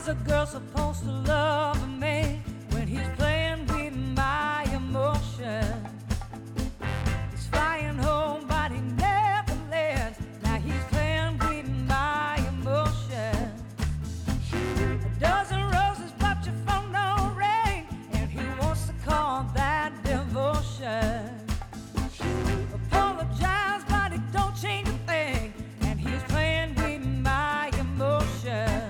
How's a girl supposed to love a man when he's playing with my emotions? He's flying home, but he never lands. Now he's playing with my emotions. A dozen roses, but your phone don't ring, and he wants to call that devotion. Apologize, but it don't change a thing, and he's playing with my emotions.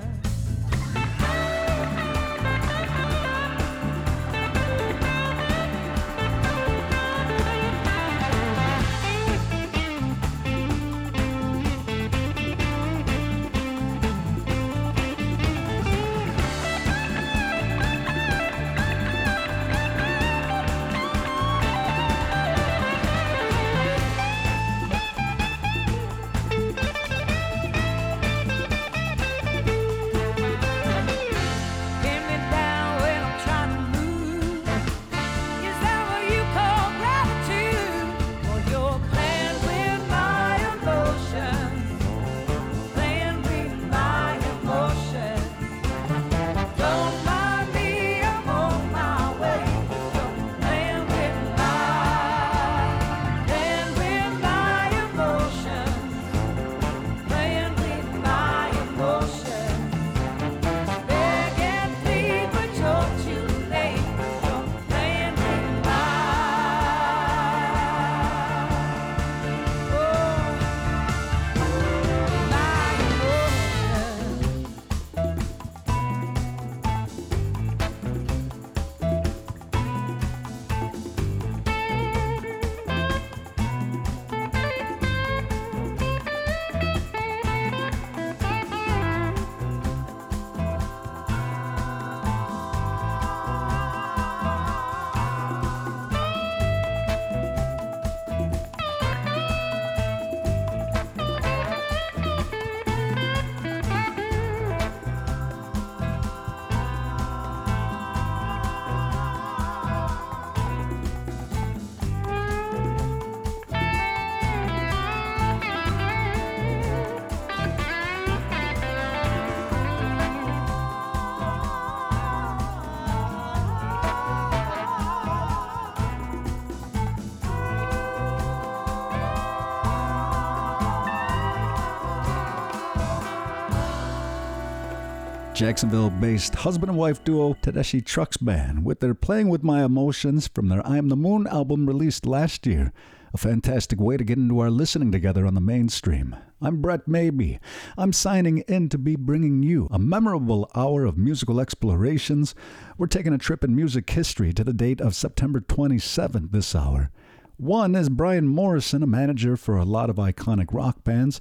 Jacksonville-based husband and wife duo Tedeschi Trucks Band with their Playing With My Emotions from their I Am The Moon album released last year. A fantastic way to get into our listening together on the mainstream. I'm Brett Mabee. I'm signing in to be bringing you a memorable hour of musical explorations. We're taking a trip in music history to the date of September 27th this hour. One is Brian Morrison, a manager for a lot of iconic rock bands.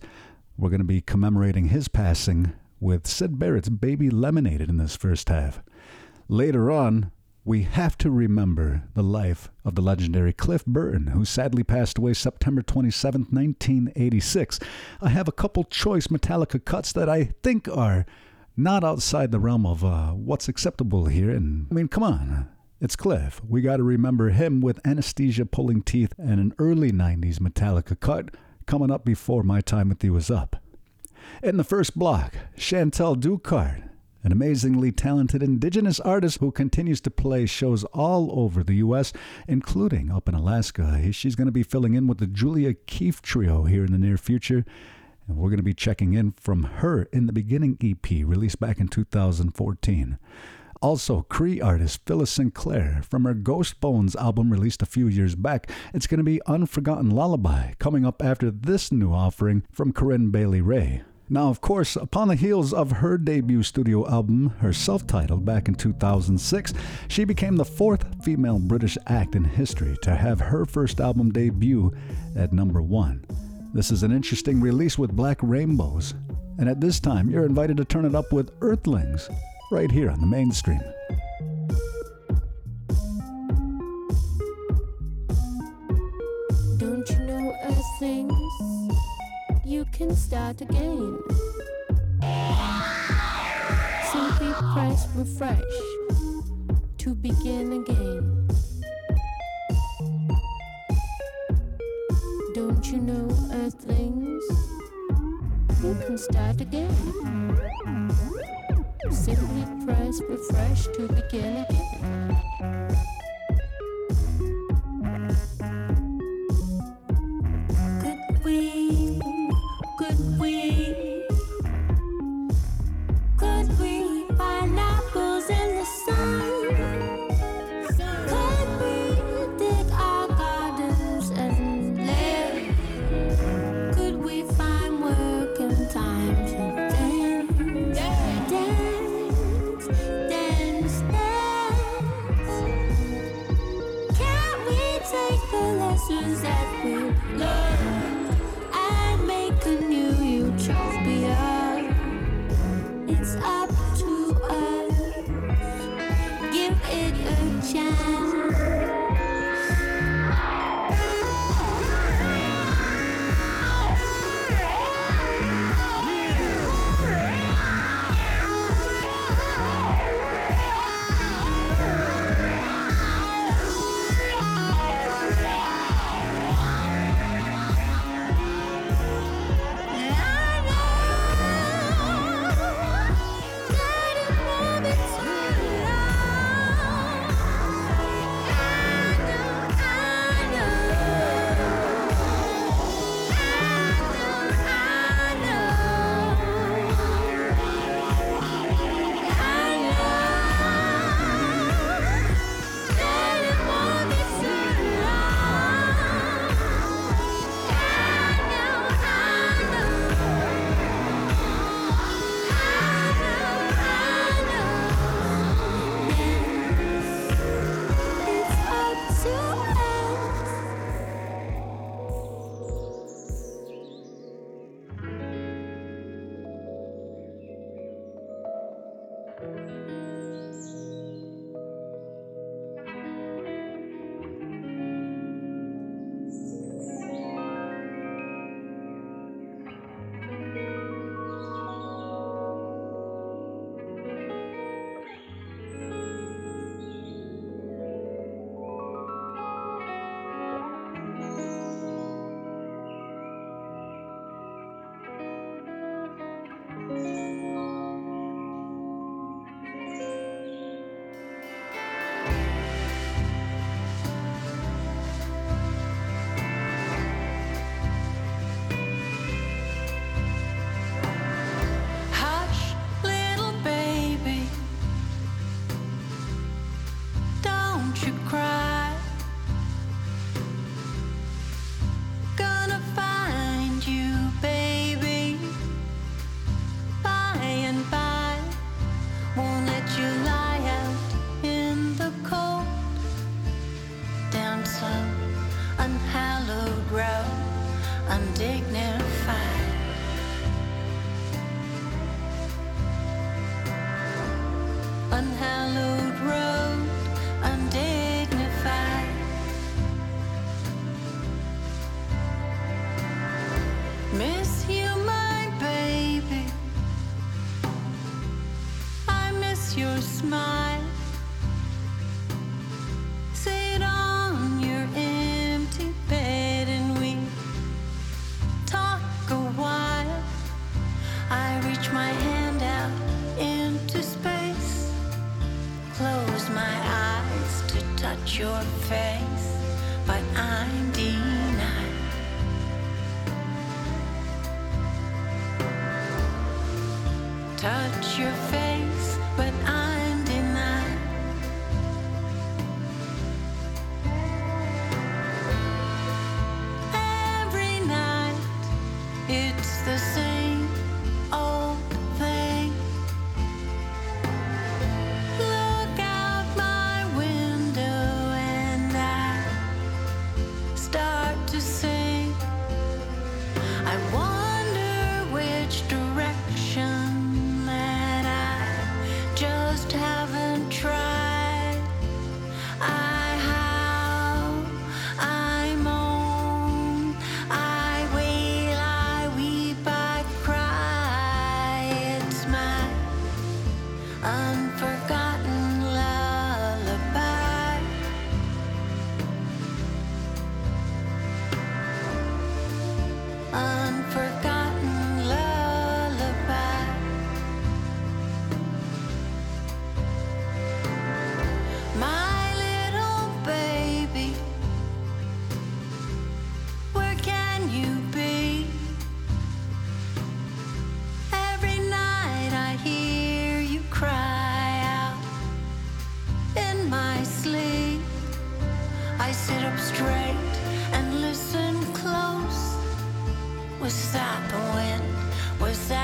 We're going to be commemorating his passing with Syd Barrett's Baby Lemonade in this first half. Later on, we have to remember the life of the legendary Cliff Burton, who sadly passed away September 27, 1986. I have a couple choice Metallica cuts that I think are not outside the realm of what's acceptable here. And I mean, come on, it's Cliff. We got to remember him with Anesthesia, Pulling Teeth, and an early 90s Metallica cut coming up before my time with you was up. In the first block, Chantil Dukart, an amazingly talented indigenous artist who continues to play shows all over the U.S., including up in Alaska. She's going to be filling in with the Julia Keefe Trio here in the near future, and we're going to be checking in from her In the Beginning EP, released back in 2014. Also, Cree artist Phyllis Sinclair from her Ghost Bones album released a few years back. It's going to be Unforgotten Lullaby, coming up after this new offering from Corinne Bailey Rae. Now, of course, upon the heels of her debut studio album, her self-titled back in 2006, she became the fourth female British act in history to have her first album debut at #1. This is an interesting release with Black Rainbows. And at this time, you're invited to turn it up with Earthlings, right here on the mainstream. Don't you know Earthlings? You can start again. Simply press refresh to begin again. Don't you know Earthlings? You can start again. Simply press refresh to begin again. Could we find apples in the sun? Could we dig our gardens and live? Could we find work and time to dance? Can we take the lessons that we learned? It's up to us. Give it a chance.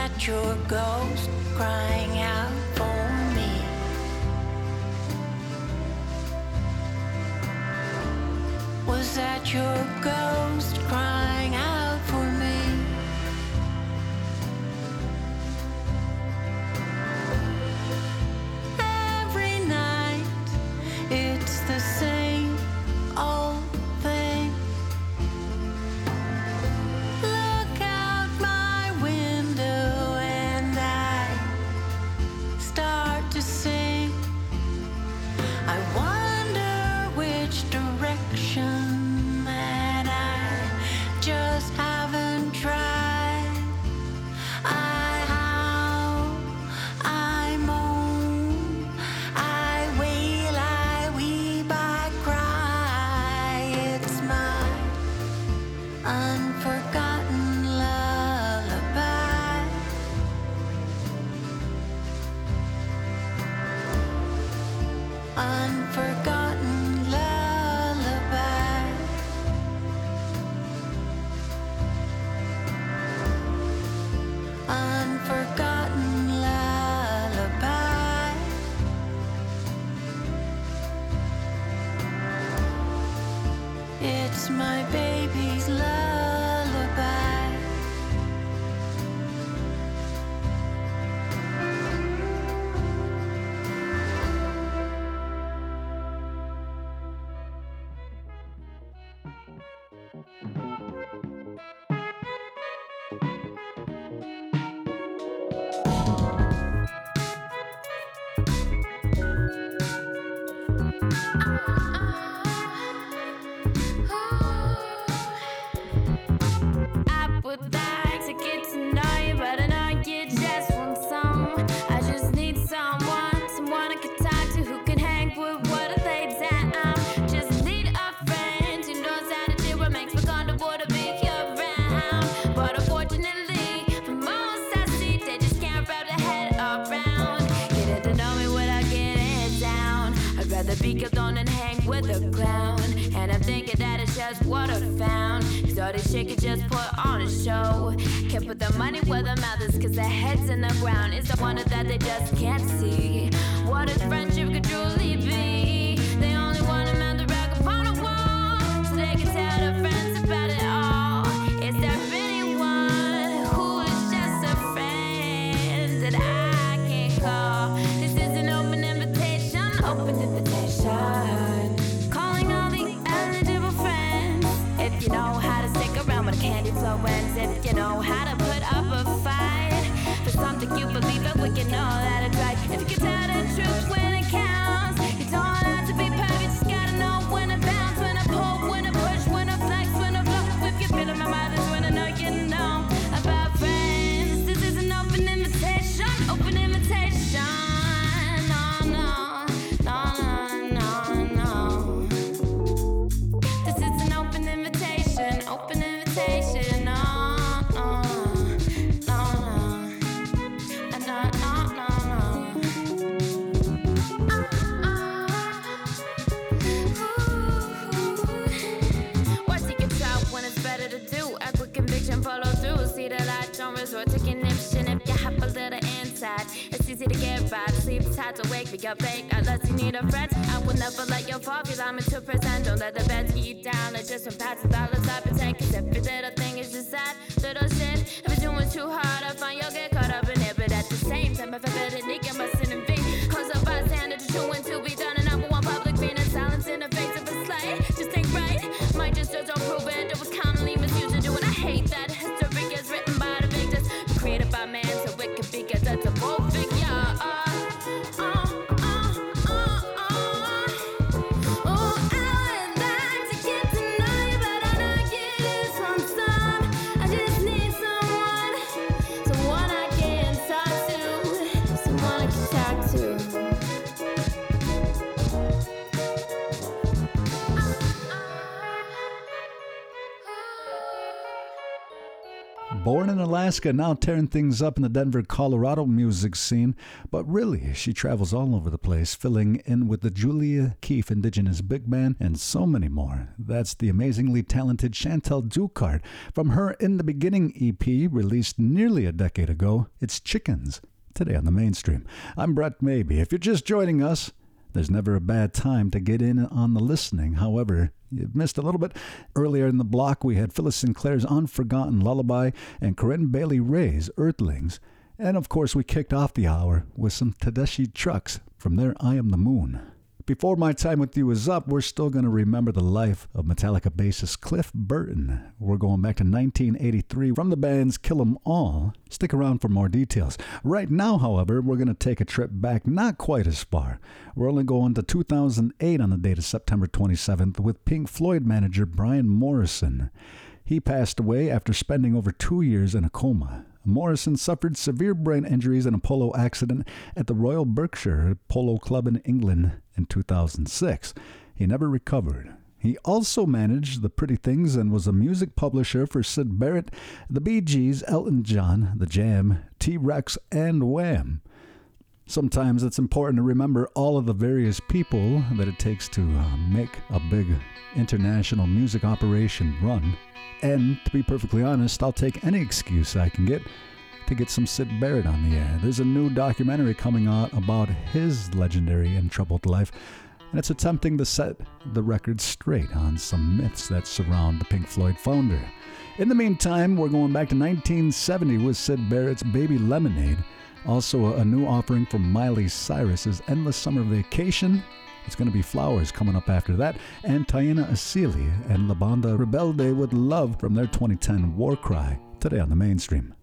at your ghost crying out for me. Was that your ghost crying out for me? Every night it's the same old thing. Look out my window and I start to sing. I wonder which direction that I just haven't tried. I howl, I moan, I wail, I weep, I cry. It's my unforgotten lullaby. Unforgotten lullaby. Unforgotten lullaby. It's my baby's lullaby. I would like to get to know you, but I know you just want some. I just need someone I can talk to who can hang with what I lay down. Just need a friend who knows how to do what makes me wonder what to be around. But unfortunately, for most I see, they just can't wrap their head around. You didn't know me without getting down. I'd rather be killed on and hang with a clown. And I'm thinking that it's just what I found. So this shit could just put on a show. Can't put the money where their mouth is, cause their head's in the ground. It's the wonder that they just can't see. What if friendship could truly be? They only want to mount the rock upon a wall, so they can tell their friends about it all. It's that pretty one who is just a friend that I can't call. This is an open invitation, open invitation. Calling all the eligible friends. If you know how to stick around when the candy flow ends, if you know how to put up a fight, for something you believe in, we can all that it's right. If you can tell the truth when it counts, you don't have to be perfect, you just gotta know when to bounce, when to pull, when to push, when to flex, when to blow. If you're feeling my mind, that's when I know you know about friends. This is an open invitation, no. This is an open invitation, no. Watch the control when it's better to do. Act with conviction, follow through. See the light, don't resort to conniption. If you have a little inside, it's easy to get right. Sleep tight, awake, be up late, unless you need a friend. I will never let you fall, feel I'm into present. Don't let the bed get you down, let just from past dollars I pretend. Cause every little thing is just that little shit. If you're doing too hard, I find you'll get caught up in it. But at the same time, if I better nick, I must intervene. Cause a bystander to true and to be done. And number one public being in silence in the face of a slight. Just think right, my gestures don't prove it. It was commonly misused to do, and I hate that. History is written by the victors, created by man, so it can be cause that's a bullshit. I just need someone Alaska now tearing things up in the Denver, Colorado music scene, but really, she travels all over the place, filling in with the Julia Keefe Indigenous Big Band and so many more. That's the amazingly talented Chantil Dukart. From her In the Beginning EP, released nearly a decade ago, it's Chickens, today on the Mainstream. I'm Brett Mabee. If you're just joining us, there's never a bad time to get in on the listening. However, you've missed a little bit. Earlier in the block, we had Phyllis Sinclair's Unforgotten Lullaby and Corinne Bailey Rae's Earthlings. And of course, we kicked off the hour with some Tedeschi Trucks from their I Am The Moon. Before my time with you is up, we're still going to remember the life of Metallica bassist Cliff Burton. We're going back to 1983 from the band's Kill 'Em All. Stick around for more details. Right now, however, we're going to take a trip back not quite as far. We're only going to 2008 on the date of September 27th with Pink Floyd manager Brian Morrison. He passed away after spending over 2 years in a coma. Morrison suffered severe brain injuries in a polo accident at the Royal Berkshire Polo Club in England in 2006. He never recovered. He also managed The Pretty Things and was a music publisher for Syd Barrett, the Bee Gees, Elton John, The Jam, T-Rex, and Wham! Sometimes it's important to remember all of the various people that it takes to make a big international music operation run. And to be perfectly honest, I'll take any excuse I can get to get some Syd Barrett on the air. There's a new documentary coming out about his legendary and troubled life, and it's attempting to set the record straight on some myths that surround the Pink Floyd founder. In the meantime, we're going back to 1970 with Syd Barrett's Baby Lemonade, also a new offering from Miley Cyrus's Endless Summer Vacation. It's going to be Flowers coming up after that, and Taina Asili and La Banda Rebelde with Love from their 2010 War Cry, today on the Mainstream.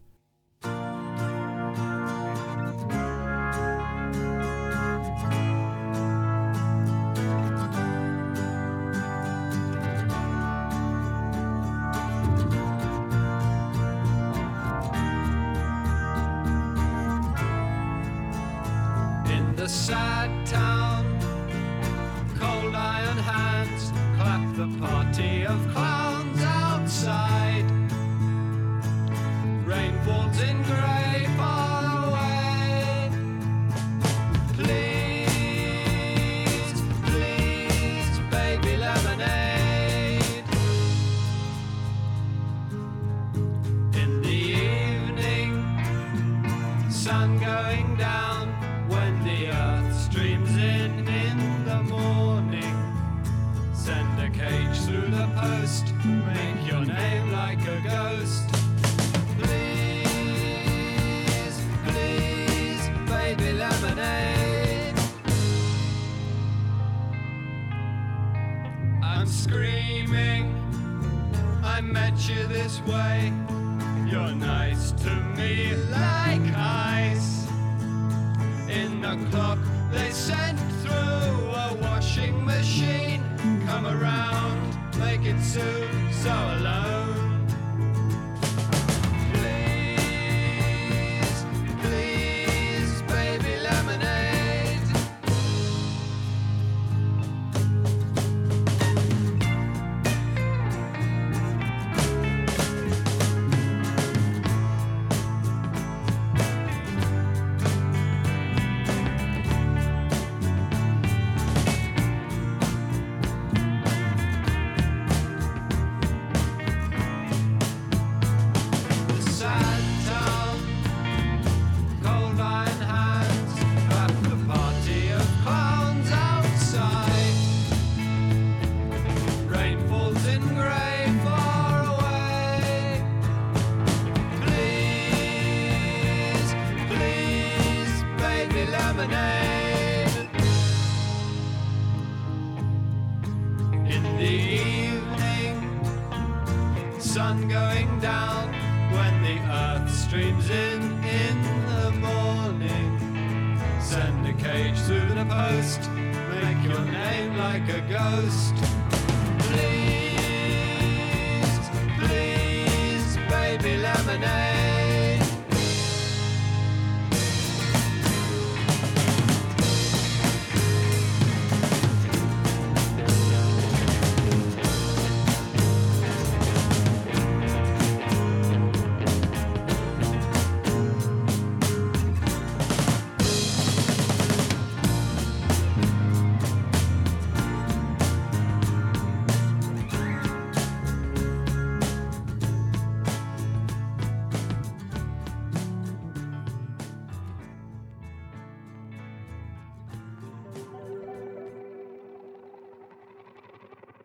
In the side town, cold iron hands clap the party of clowns outside. Rain falls in grey far away. Please, please, baby lemonade. In the evening, sun going down when the earth streams in the morning. Send a cage through the post, make your name like a ghost. Please, please, baby lemonade. I'm screaming, I met you this way. You're nice to me like ice. In the clock they sent through a washing machine. Come around, make it soon, so alone. Please, please, baby lemonade.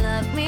Love me.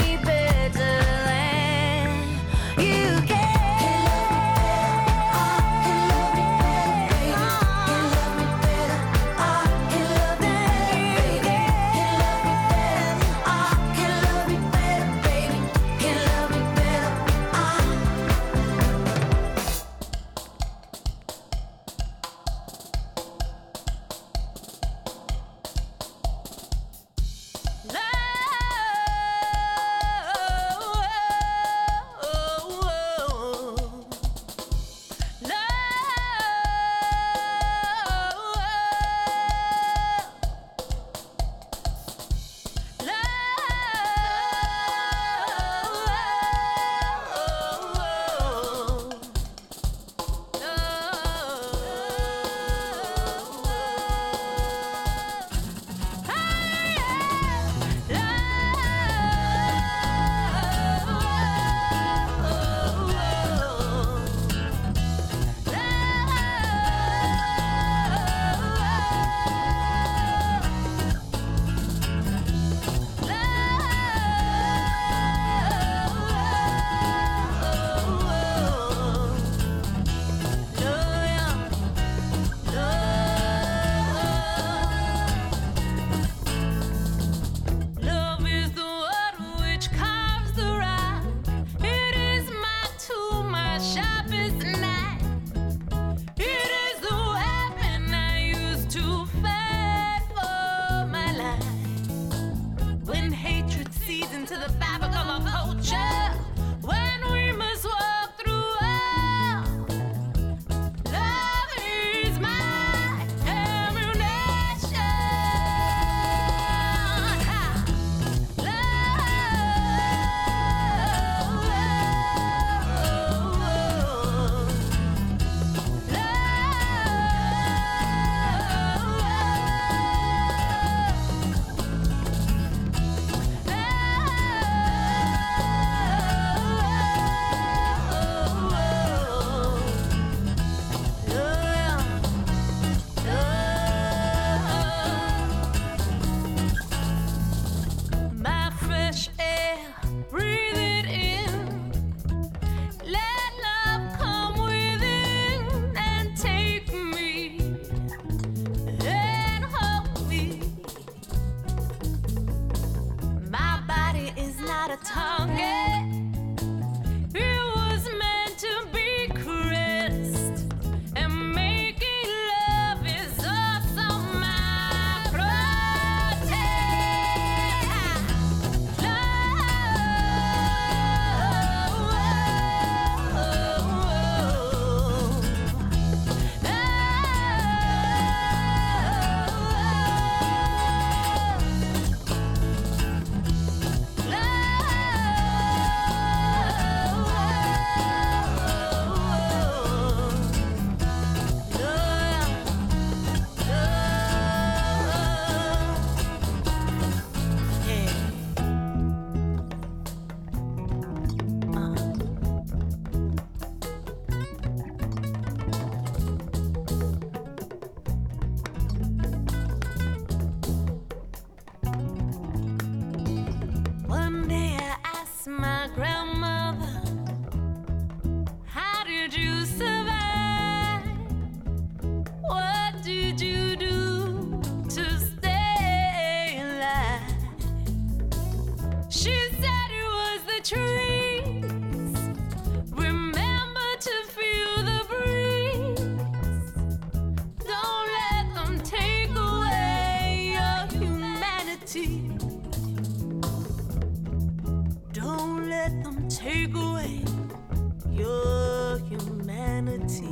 grandmother, how did you survive? What did you do to stay alive? She said it was the trees. Remember to feel the breeze. Don't let them take away your humanity. Don't let them take away your humanity.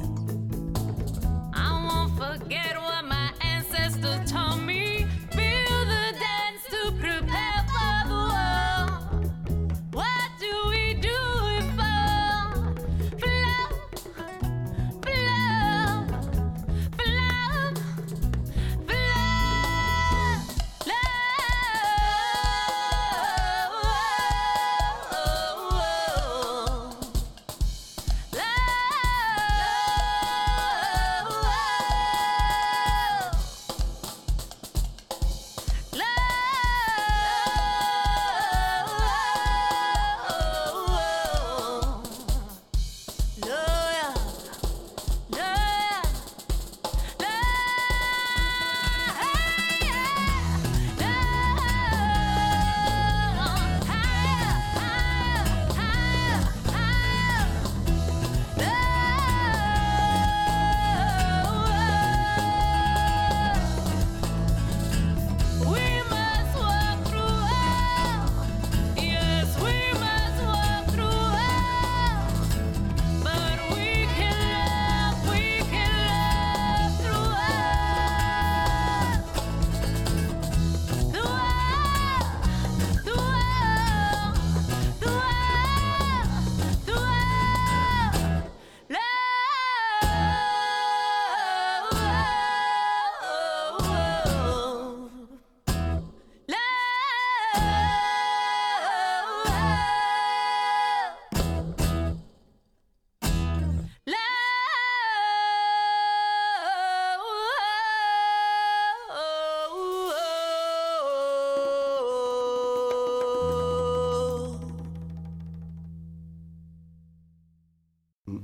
I won't forget what my ancestors taught me. Feel the dance to prepare for the war. What do we do it for? For love, for love, for love, for love, love, love. We must walk through hell. Yes, we must walk through hell. But we can love through hell. Through hell, through hell, through hell, through hell. Love. Love. Love.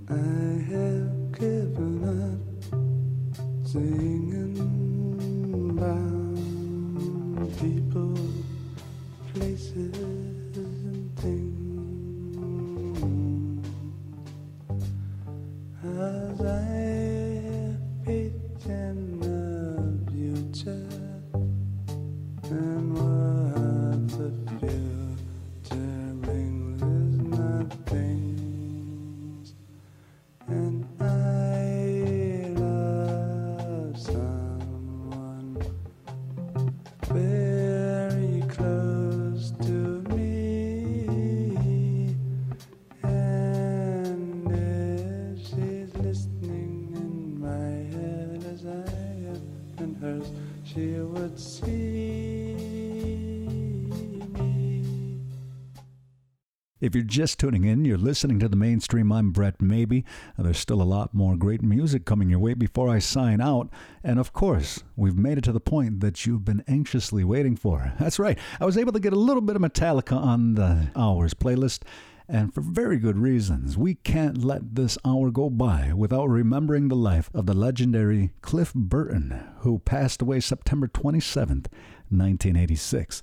I have given up singing about people, places, and things. As I picture the future and what the future brings is nothing. And I love someone very close to me. And if she's listening in my head as I am in hers, she would see me. If you're just tuning in, you're listening to The Mainstream. I'm Brett Mabee. There's still a lot more great music coming your way before I sign out. And of course, we've made it to the point that you've been anxiously waiting for. That's right. I was able to get a little bit of Metallica on the Hours playlist, and for very good reasons. We can't let this hour go by without remembering the life of the legendary Cliff Burton, who passed away September 27th, 1986.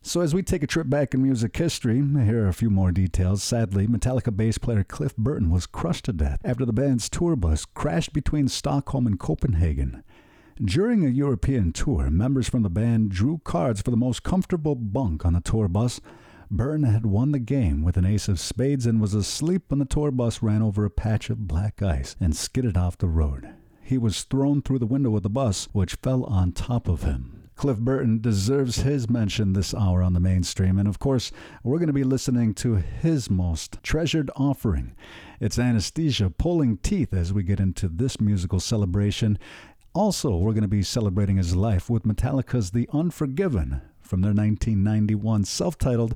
So as we take a trip back in music history, here are a few more details. Sadly, Metallica bass player Cliff Burton was crushed to death after the band's tour bus crashed between Stockholm and Copenhagen. During a European tour, members from the band drew cards for the most comfortable bunk on the tour bus. Burton had won the game with an ace of spades and was asleep when the tour bus ran over a patch of black ice and skidded off the road. He was thrown through the window of the bus, which fell on top of him. Cliff Burton deserves his mention this hour on The Mainstream, and of course, we're going to be listening to his most treasured offering. It's Anesthesia, Pulling Teeth, as we get into this musical celebration. Also, we're going to be celebrating his life with Metallica's The Unforgiven, from their 1991 self-titled,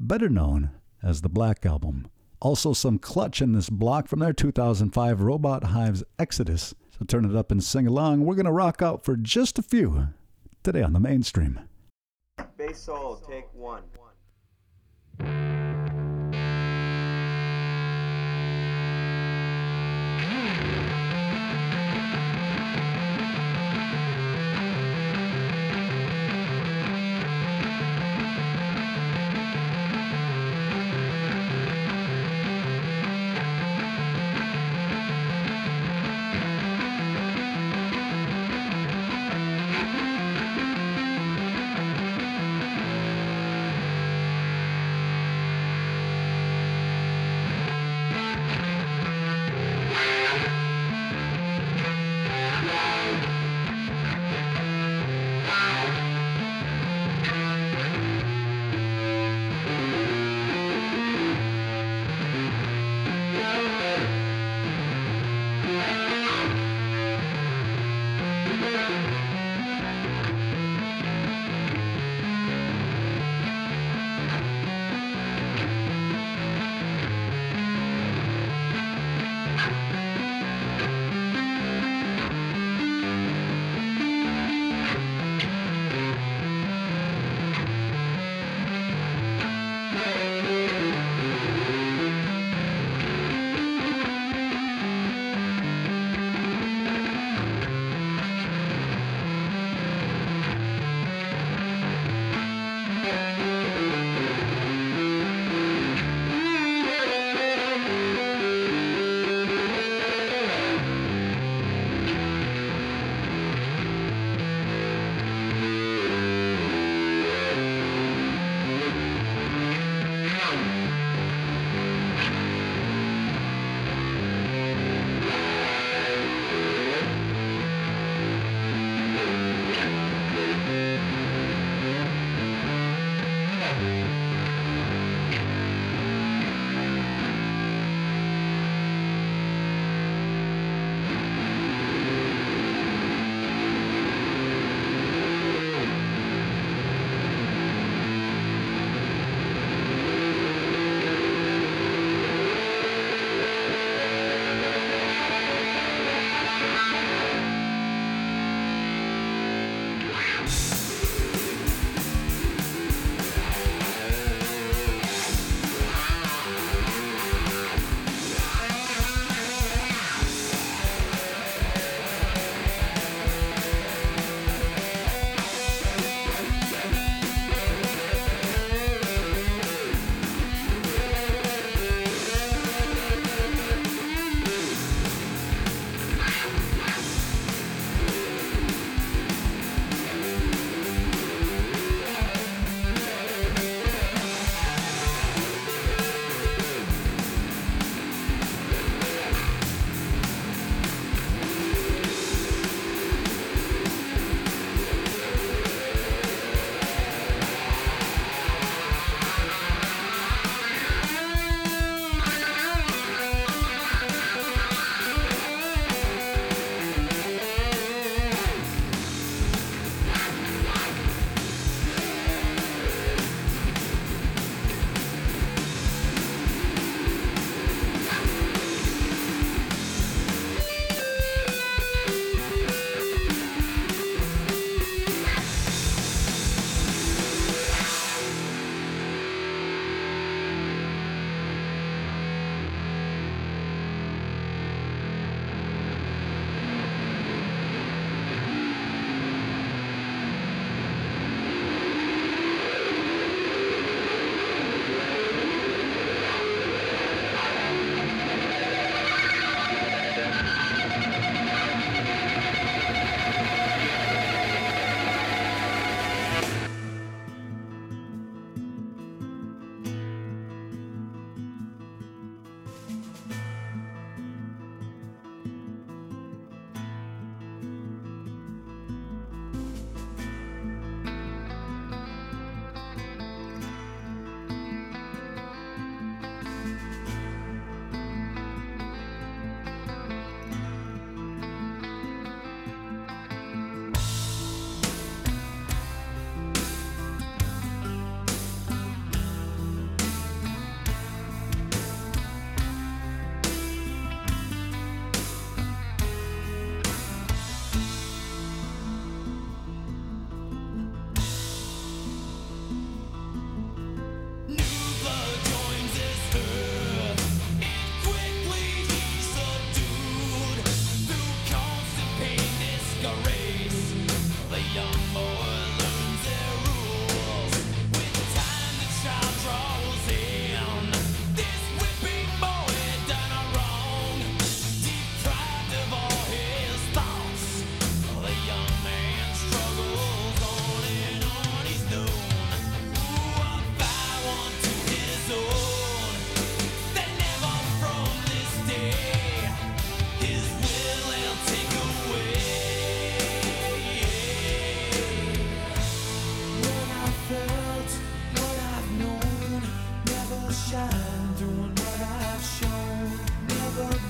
better known as the Black Album. Also some Clutch in this block from their 2005 Robot Hive's Exodus. So turn it up and sing along. We're going to rock out for just a few today on The Mainstream. Bass solo, take one.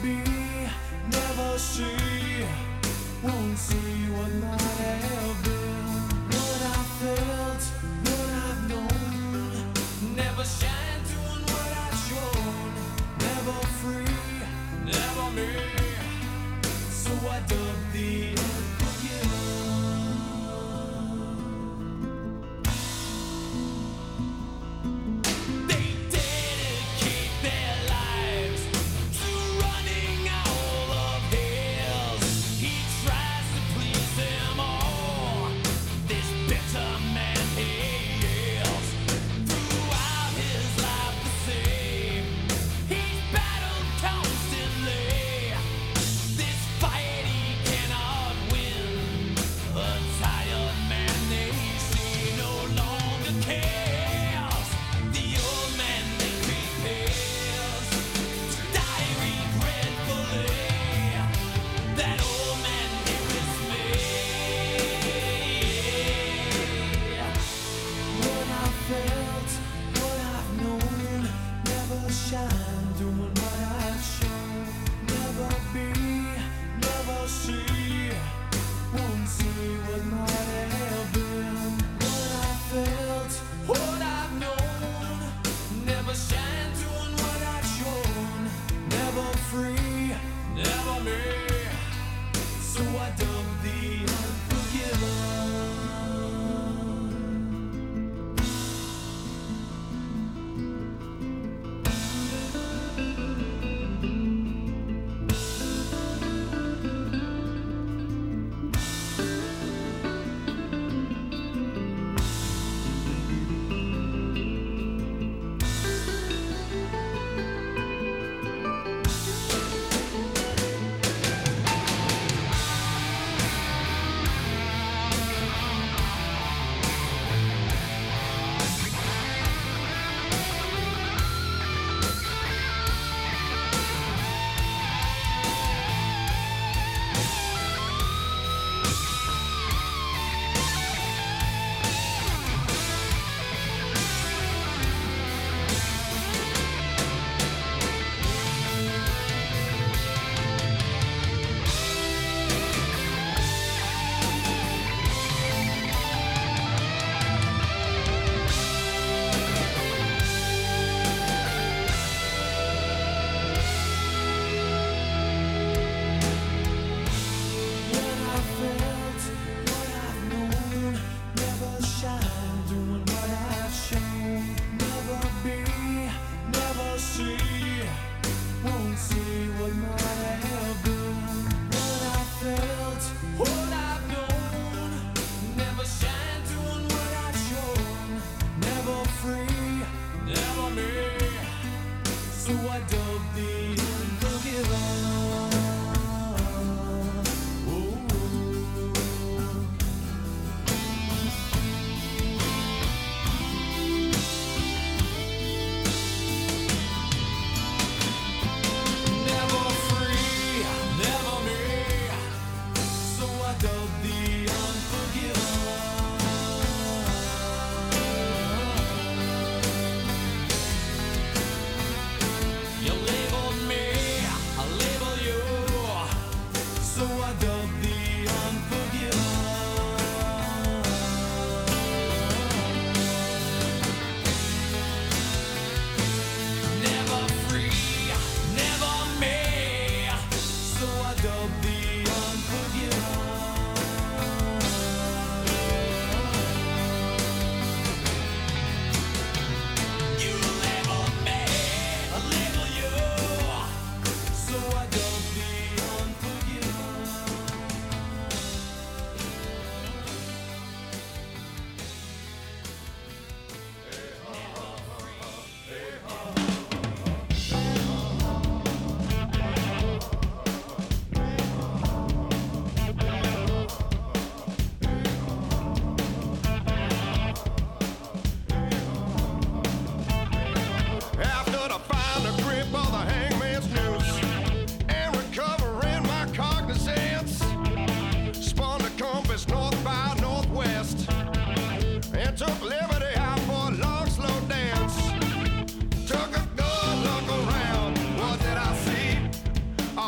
be, never see, won't see what might have been, what I felt, what I've known, never shine doing what I've shown, never free, never me, so I dubbed the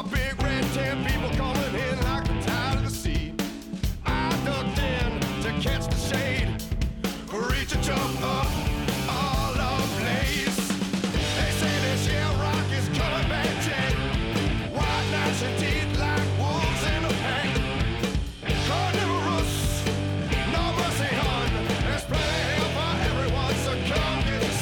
saw big red tent, people coming in like the tide of the sea. I ducked in to catch the shade, reach and jump up, all ablaze. They say this shell rock is coming back, Jay. White knights and teeth like wolves in a pack. Carnivorous, no mercy on. There's plenty of hell for everyone, so come get the sun.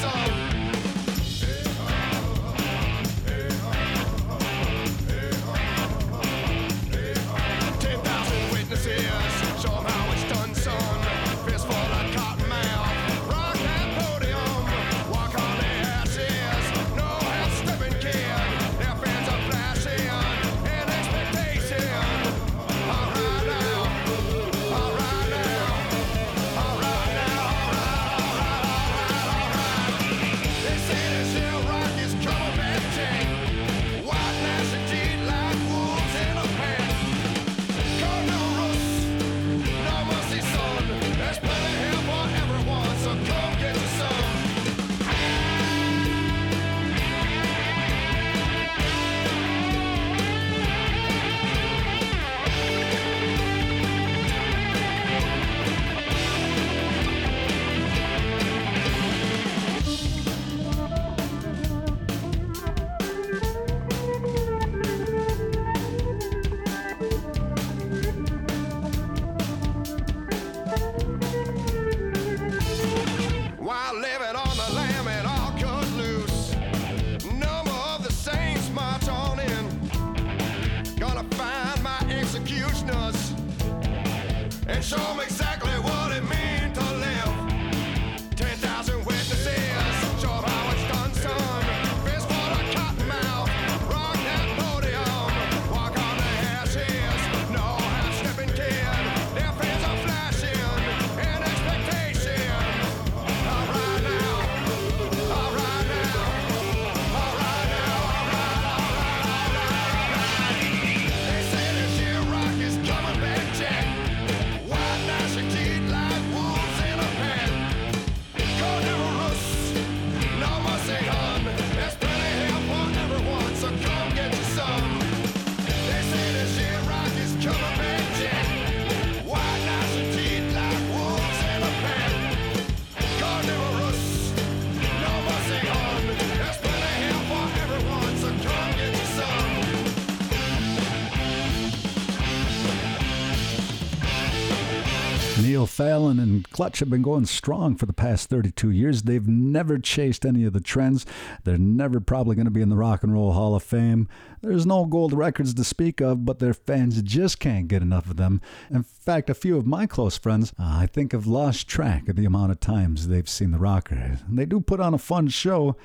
Fallon and Clutch have been going strong for the past 32 years. They've never chased any of the trends. They're never probably going to be in the Rock and Roll Hall of Fame. There's no gold records to speak of, but their fans just can't get enough of them. In fact, a few of my close friends, I think, have lost track of the amount of times they've seen the rocker. They do put on a fun show,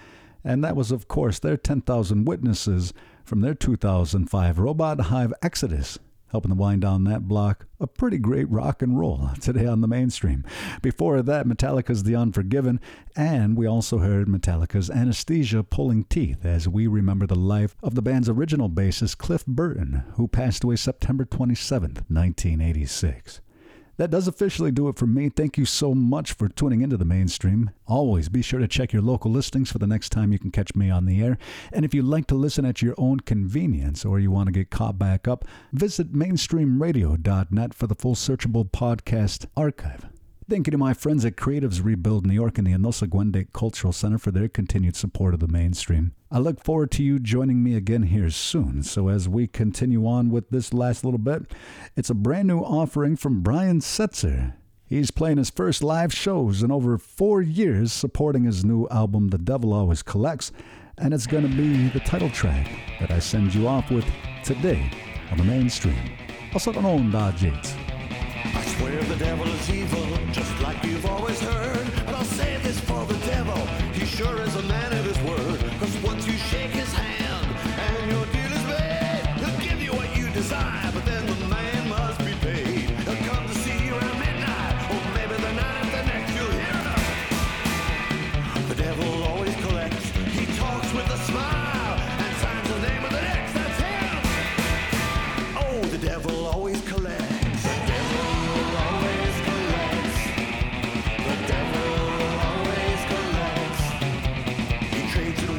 and that was, of course, their 10,000 Witnesses from their 2005 Robot Hive Exodus, helping to wind down that block a pretty great rock and roll today on the mainstream. Before that, Metallica's The Unforgiven, and we also heard Metallica's Anesthesia pulling teeth as we remember the life of the band's original bassist, Cliff Burton, who passed away September 27th, 1986. That does officially do it for me. Thank you so much for tuning into the mainstream. Always be sure to check your local listings for the next time you can catch me on the air. And if you like to listen at your own convenience or you want to get caught back up, visit mainstreamradio.net for the full searchable podcast archive. Thank you to my friends at Creatives Rebuild New York and the Enosa Gwende Cultural Center for their continued support of the mainstream. I look forward to you joining me again here soon. So as we continue on with this last little bit, it's a brand new offering from Brian Setzer. He's playing his first live shows in over 4 years, supporting his new album, The Devil Always Collects, and it's going to be the title track that I send you off with today on the mainstream. Also known as Jates. I swear the devil is evil, just like you've always heard. But I'll save this for the devil, he sure is a man of his word. Cause once you shake his hand, and your deal is made, he'll give you what you desire, but then the man must be paid. He'll come to see you around midnight, or maybe the night after next, you'll hear enough. The devil always collects, he talks with a smile, and signs the name of the next, that's him. Oh, the devil always collects. The devil always collects. He trades it away.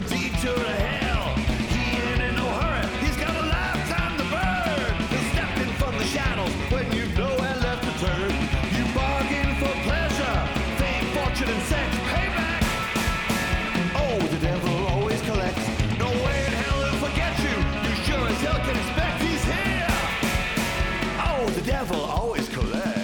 a detour to hell. He ain't in no hurry, he's got a lifetime to burn. He'll step in from the shadows when you've nowhere left to turn. You bargain for pleasure, fame, fortune, and sex. Payback! Oh, the devil always collects. No way in hell he'll forget you. You sure as hell can expect he's here. Oh, the devil always collects.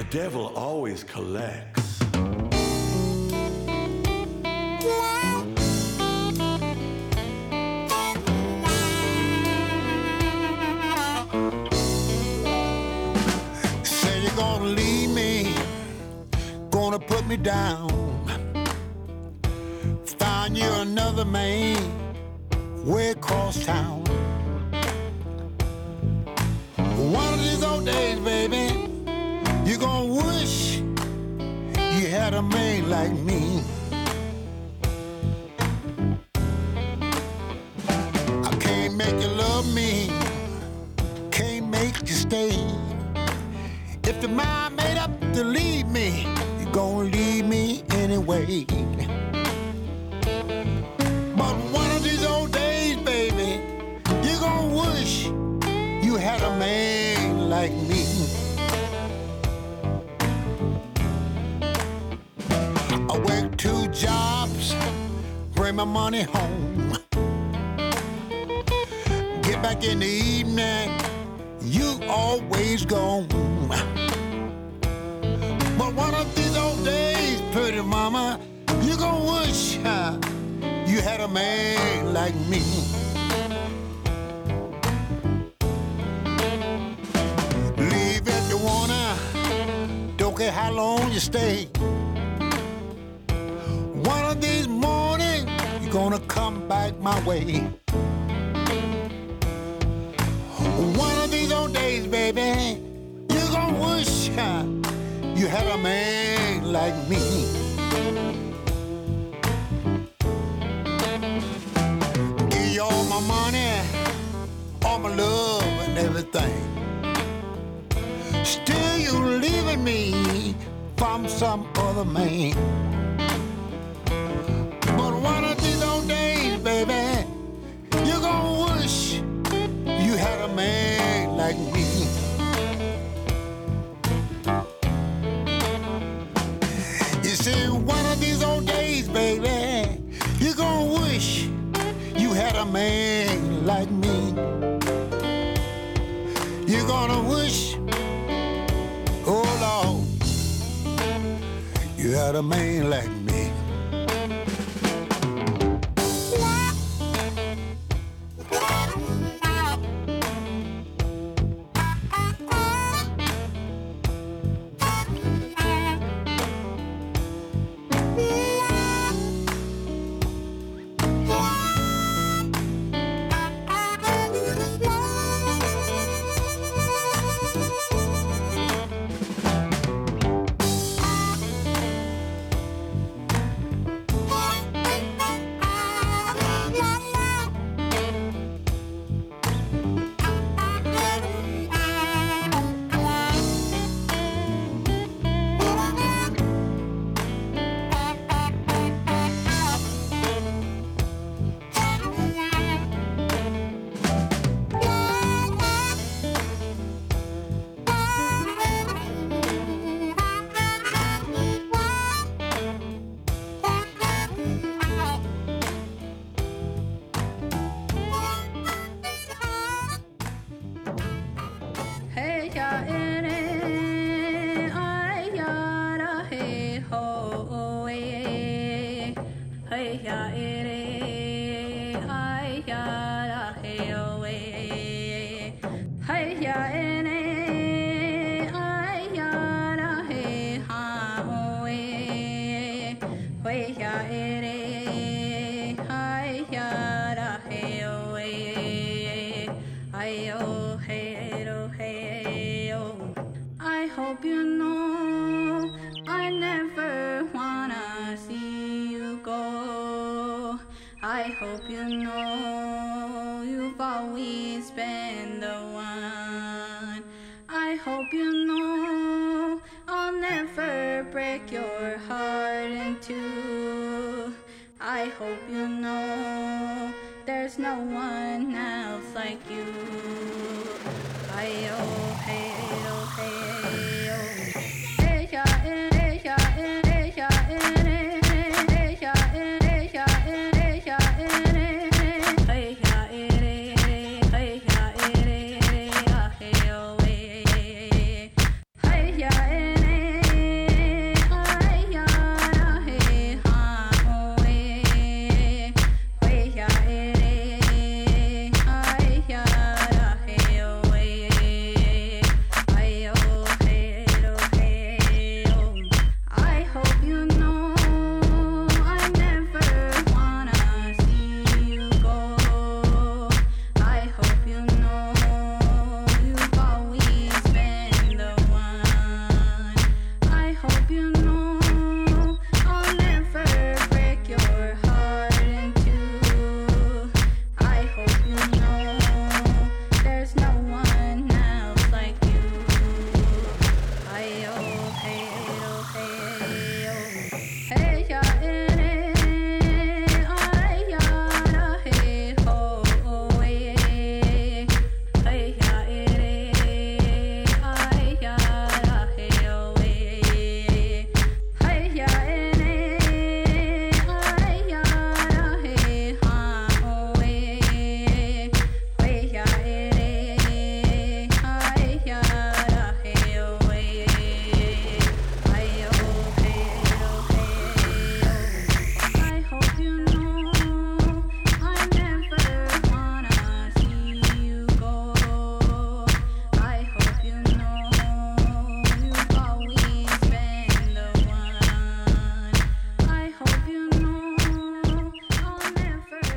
The devil always collects. Say you're gonna leave me, gonna put me down. Find you another man way across town. One of these old days, baby, you gon' wish you had a man like me. I can't make you love me, can't make you stay. If your mind made up to leave me, you gon' leave me anyway. But one of these old days, baby, you gon' wish you had a man like me. I work two jobs, bring my money home. Get back in the evening, you always gone. But one of these old days, pretty mama, you gon' wish you had a man like me. Leave if you wanna, don't care how long you stay. One of these mornings, you're gonna come back my way. One of these old days, baby, you're gonna wish you had a man like me. Give you all my money, all my love and everything. Still you leaving me from some other man. One of these old days, baby, you gon' wish you had a man like me. You see, one of these old days, baby, you gon' wish you had a man like me. You're gonna wish, oh Lord, you had a man like me. oh hey oh hey oh. I hope you know I never wanna see you go. I hope you know you've always been the one. I hope you know I'll never break your heart in two. I hope you know there's no one else like you. Hey oh, hey oh, hey oh. Hey ya, hey ya, hey ya, hey ya, hey ya, hey ya, hey ya.